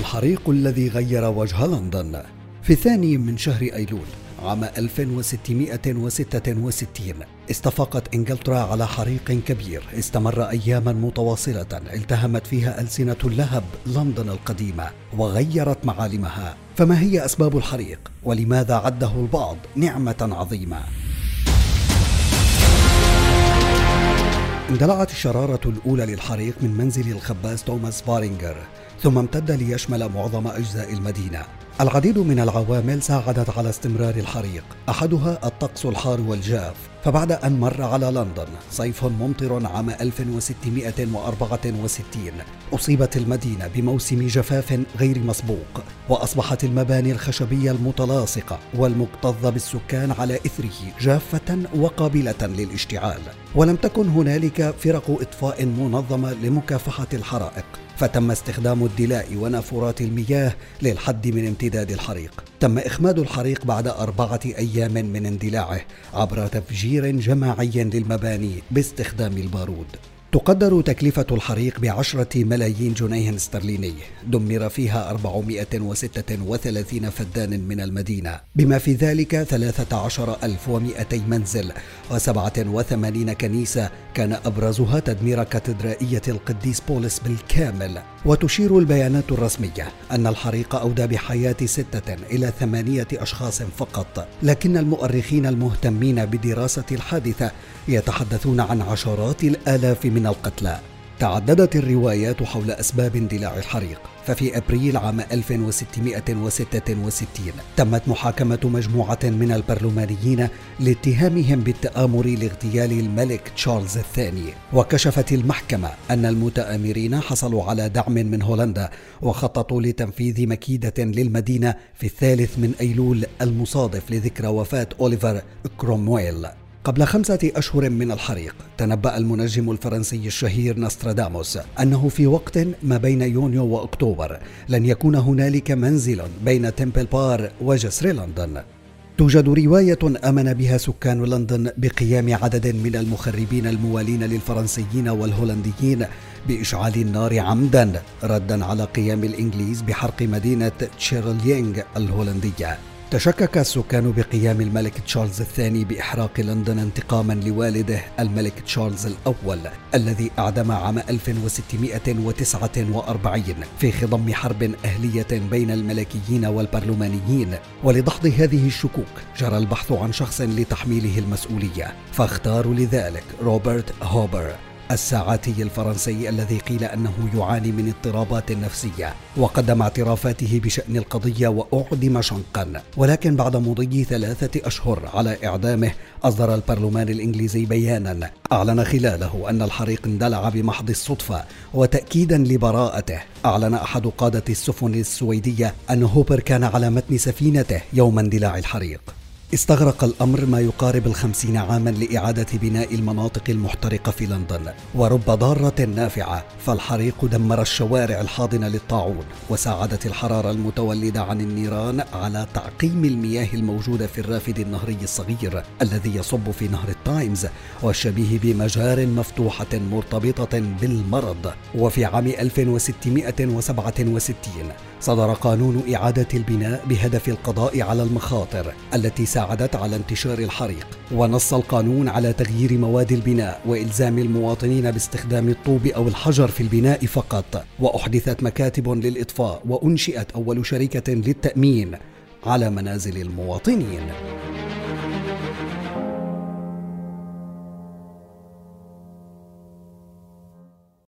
الحريق الذي غير وجه لندن في 2 أيلول عام 1666 استفاقت إنجلترا على حريق كبير استمر أياما متواصلة التهمت فيها ألسنة اللهب لندن القديمة وغيرت معالمها. فما هي أسباب الحريق ولماذا عده البعض نعمة عظيمة؟ اندلعت الشرارة الأولى للحريق من منزل الخباز توماس فارينجر ثم امتد ليشمل معظم أجزاء المدينة. العديد من العوامل ساعدت على استمرار الحريق، أحدها الطقس الحار والجاف، فبعد أن مر على لندن صيف ممطر عام 1664 أصيبت المدينة بموسم جفاف غير مسبوق، وأصبحت المباني الخشبية المتلاصقة والمكتظة بالسكان على إثره جافة وقابلة للاشتعال، ولم تكن هنالك فرق إطفاء منظمة لمكافحة الحرائق، فتم استخدام الدلاء ونافورات المياه للحد من امتداد الحريق. تم إخماد الحريق بعد 4 أيام من اندلاعه عبر تفجير جماعي للمباني باستخدام البارود. تقدر تكلفة الحريق ب10 ملايين جنيه استرليني، دمر فيها 436 فدان من المدينة، بما في ذلك 13200 منزل و87 كنيسة كان أبرزها تدمير كاتدرائية القديس بولس بالكامل. وتشير البيانات الرسمية أن الحريق أودى بحياة 6 إلى 8 أشخاص فقط، لكن المؤرخين المهتمين بدراسة الحادثة يتحدثون عن عشرات الآلاف من القتلى. تعددت الروايات حول أسباب اندلاع الحريق، ففي أبريل عام 1666 تمت محاكمة مجموعة من البرلمانيين لاتهامهم بالتآمر لاغتيال الملك تشارلز الثاني، وكشفت المحكمة أن المتآمرين حصلوا على دعم من هولندا وخططوا لتنفيذ مكيدة للمدينة في 3 أيلول المصادف لذكرى وفاة أوليفر كرومويل. قبل 5 أشهر من الحريق تنبأ المنجم الفرنسي الشهير ناستراداموس أنه في وقت ما بين يونيو وأكتوبر لن يكون هنالك منزل بين تيمبل بار وجسر لندن. توجد رواية آمن بها سكان لندن بقيام عدد من المخربين الموالين للفرنسيين والهولنديين بإشعال النار عمدا ردا على قيام الإنجليز بحرق مدينة تشيرليينج الهولندية. تشكك السكان بقيام الملك تشارلز الثاني بإحراق لندن انتقاما لوالده الملك تشارلز الأول الذي أعدم عام 1649 في خضم حرب أهلية بين الملكيين والبرلمانيين. ولدحض هذه الشكوك جرى البحث عن شخص لتحميله المسؤولية، فاختاروا لذلك روبرت هوبر الساعاتي الفرنسي الذي قيل أنه يعاني من اضطرابات نفسية، وقدم اعترافاته بشأن القضية وأعدم شنقا. ولكن بعد مضي 3 أشهر على إعدامه أصدر البرلمان الإنجليزي بيانا أعلن خلاله أن الحريق اندلع بمحض الصدفة، وتأكيدا لبراءته أعلن أحد قادة السفن السويدية أن هوبر كان على متن سفينته يوم اندلاع الحريق. استغرق الأمر ما يقارب 50 عاما لإعادة بناء المناطق المحترقة في لندن، ورب ضارة نافعة، فالحريق دمر الشوارع الحاضنة للطاعون، وساعدت الحرارة المتولدة عن النيران على تعقيم المياه الموجودة في الرافد النهري الصغير الذي يصب في نهر التايمز والشبيه بمجار مفتوحة مرتبطة بالمرض. وفي عام 1667 صدر قانون إعادة البناء بهدف القضاء على المخاطر التي ساعدت على انتشار الحريق، ونص القانون على تغيير مواد البناء وإلزام المواطنين باستخدام الطوب أو الحجر في البناء فقط، وأحدثت مكاتب للإطفاء وأنشئت أول شركة للتأمين على منازل المواطنين.